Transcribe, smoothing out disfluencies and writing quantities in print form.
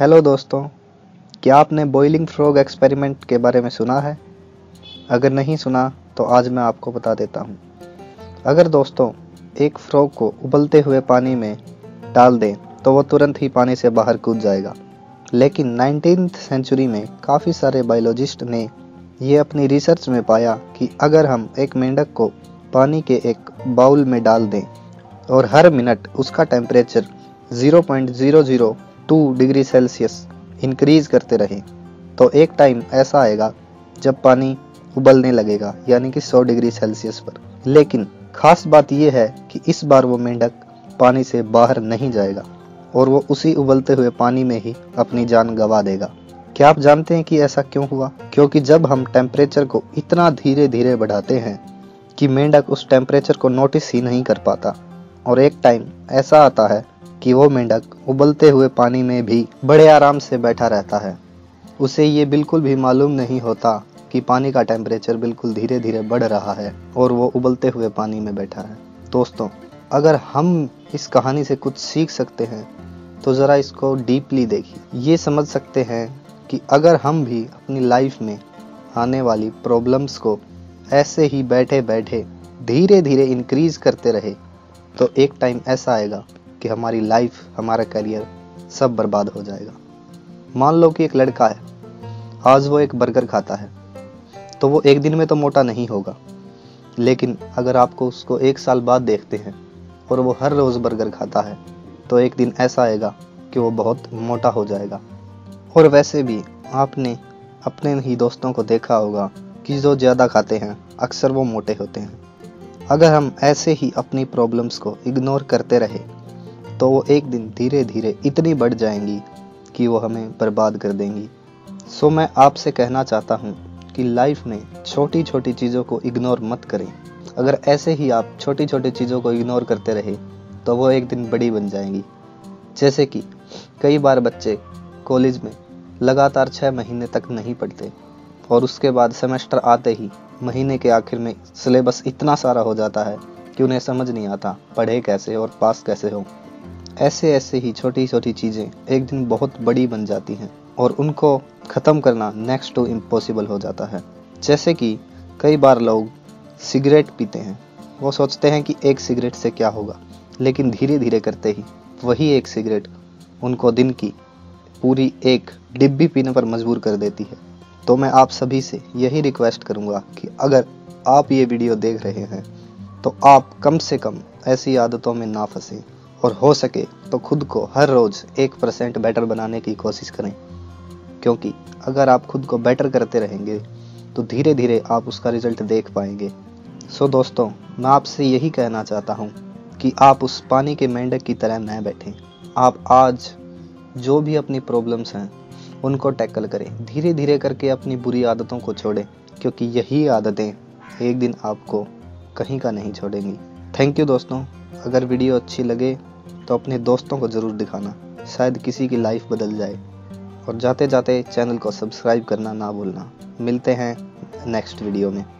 Hello दोस्तों, क्या आपने बॉइलिंग फ्रॉग एक्सपेरिमेंट के बारे में सुना है? अगर नहीं सुना तो आज मैं आपको बता देता हूँ। अगर दोस्तों एक फ्रॉग को उबलते हुए पानी में डाल दें तो वो तुरंत ही पानी से बाहर कूद जाएगा, लेकिन 19वीं सेंचुरी में काफ़ी सारे बायोलॉजिस्ट ने ये अपनी रिसर्च में पाया कि अगर हम एक मेंढक को पानी के एक बाउल में डाल दें और हर मिनट उसका टेम्परेचर 0.002 डिग्री सेल्सियस इंक्रीज करते रहें तो एक टाइम ऐसा आएगा जब पानी उबलने लगेगा, यानी कि 100 डिग्री सेल्सियस पर। लेकिन खास बात यह है कि इस बार वो मेंढक पानी से बाहर नहीं जाएगा और वो उसी उबलते हुए पानी में ही अपनी जान गंवा देगा। क्या आप जानते हैं कि ऐसा क्यों हुआ? क्योंकि जब हम टेम्परेचर को इतना धीरे धीरे बढ़ाते हैं कि मेंढक उस टेम्परेचर को नोटिस ही नहीं कर पाता, और एक टाइम ऐसा आता है कि वो मेंढक उबलते हुए पानी में भी बड़े आराम से बैठा रहता है। उसे ये बिल्कुल भी मालूम नहीं होता कि पानी का टेम्परेचर बिल्कुल धीरे धीरे बढ़ रहा है और वो उबलते हुए पानी में बैठा है। दोस्तों, अगर हम इस कहानी से कुछ सीख सकते हैं तो ज़रा इसको डीपली देखिए। ये समझ सकते हैं कि अगर हम भी अपनी लाइफ में आने वाली प्रॉब्लम्स को ऐसे ही बैठे बैठे धीरे धीरे इंक्रीज करते रहे तो एक टाइम ऐसा आएगा कि हमारी लाइफ, हमारा करियर सब बर्बाद हो जाएगा। मान लो कि एक लड़का है, आज वो एक बर्गर खाता है तो वो एक दिन में तो मोटा नहीं होगा, लेकिन अगर आपको उसको 1 साल बाद देखते हैं और वो हर रोज़ बर्गर खाता है तो एक दिन ऐसा आएगा कि वो बहुत मोटा हो जाएगा। और वैसे भी आपने अपने ही दोस्तों को देखा होगा कि जो ज़्यादा खाते हैं अक्सर वो मोटे होते हैं। अगर हम ऐसे ही अपनी प्रॉब्लम्स को इग्नोर करते रहे तो वो एक दिन धीरे धीरे इतनी बढ़ जाएंगी कि वो हमें बर्बाद कर देंगी। सो मैं आपसे कहना चाहता हूँ कि लाइफ में छोटी छोटी चीज़ों को इग्नोर मत करें। अगर ऐसे ही आप छोटी छोटी चीज़ों को इग्नोर करते रहे तो वो एक दिन बड़ी बन जाएंगी। जैसे कि कई बार बच्चे कॉलेज में लगातार 6 महीने तक नहीं पढ़ते और उसके बाद सेमेस्टर आते ही महीने के आखिर में सिलेबस इतना सारा हो जाता है कि उन्हें समझ नहीं आता पढ़े कैसे और पास कैसे हो। ऐसे ऐसे ही छोटी छोटी चीज़ें एक दिन बहुत बड़ी बन जाती हैं और उनको ख़त्म करना नेक्स्ट टू इम्पॉसिबल हो जाता है। जैसे कि कई बार लोग सिगरेट पीते हैं, वो सोचते हैं कि 1 सिगरेट से क्या होगा, लेकिन धीरे धीरे करते ही वही 1 सिगरेट उनको दिन की पूरी 1 डिब्बी पीने पर मजबूर कर देती है। तो मैं आप सभी से यही रिक्वेस्ट करूँगा कि अगर आप ये वीडियो देख रहे हैं तो आप कम से कम ऐसी आदतों में ना फंसें और हो सके तो खुद को हर रोज़ 1% बेटर बनाने की कोशिश करें, क्योंकि अगर आप खुद को बेटर करते रहेंगे तो धीरे धीरे आप उसका रिज़ल्ट देख पाएंगे। सो दोस्तों, मैं आपसे यही कहना चाहता हूँ कि आप उस पानी के मेंढक की तरह न बैठें। आप आज जो भी अपनी प्रॉब्लम्स हैं उनको टैकल करें, धीरे धीरे करके अपनी बुरी आदतों को छोड़ें, क्योंकि यही आदतें एक दिन आपको कहीं का नहीं छोड़ेंगी। थैंक यू दोस्तों। अगर वीडियो अच्छी लगे तो अपने दोस्तों को ज़रूर दिखाना, शायद किसी की लाइफ बदल जाए। और जाते जाते चैनल को सब्सक्राइब करना ना भूलना। मिलते हैं नेक्स्ट वीडियो में।